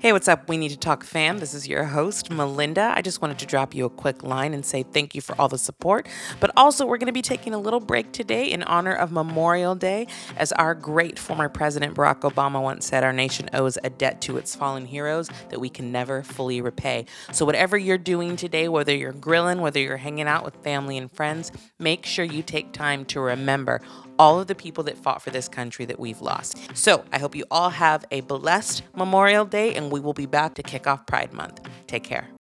Hey, what's up? We Need to Talk fam. This is your host, Melinda. I just wanted to drop you a quick line and say thank you for all the support. But also, we're going to be taking a little break today in honor of Memorial Day. As our great former president, Barack Obama, once said, our nation owes a debt to its fallen heroes that we can never fully repay. So whatever you're doing today, whether you're grilling, whether you're hanging out with family and friends, make sure you take time to remember all of the people that fought for this country that we've lost. So I hope you all have a blessed Memorial Day, and we will be back to kick off Pride Month. Take care.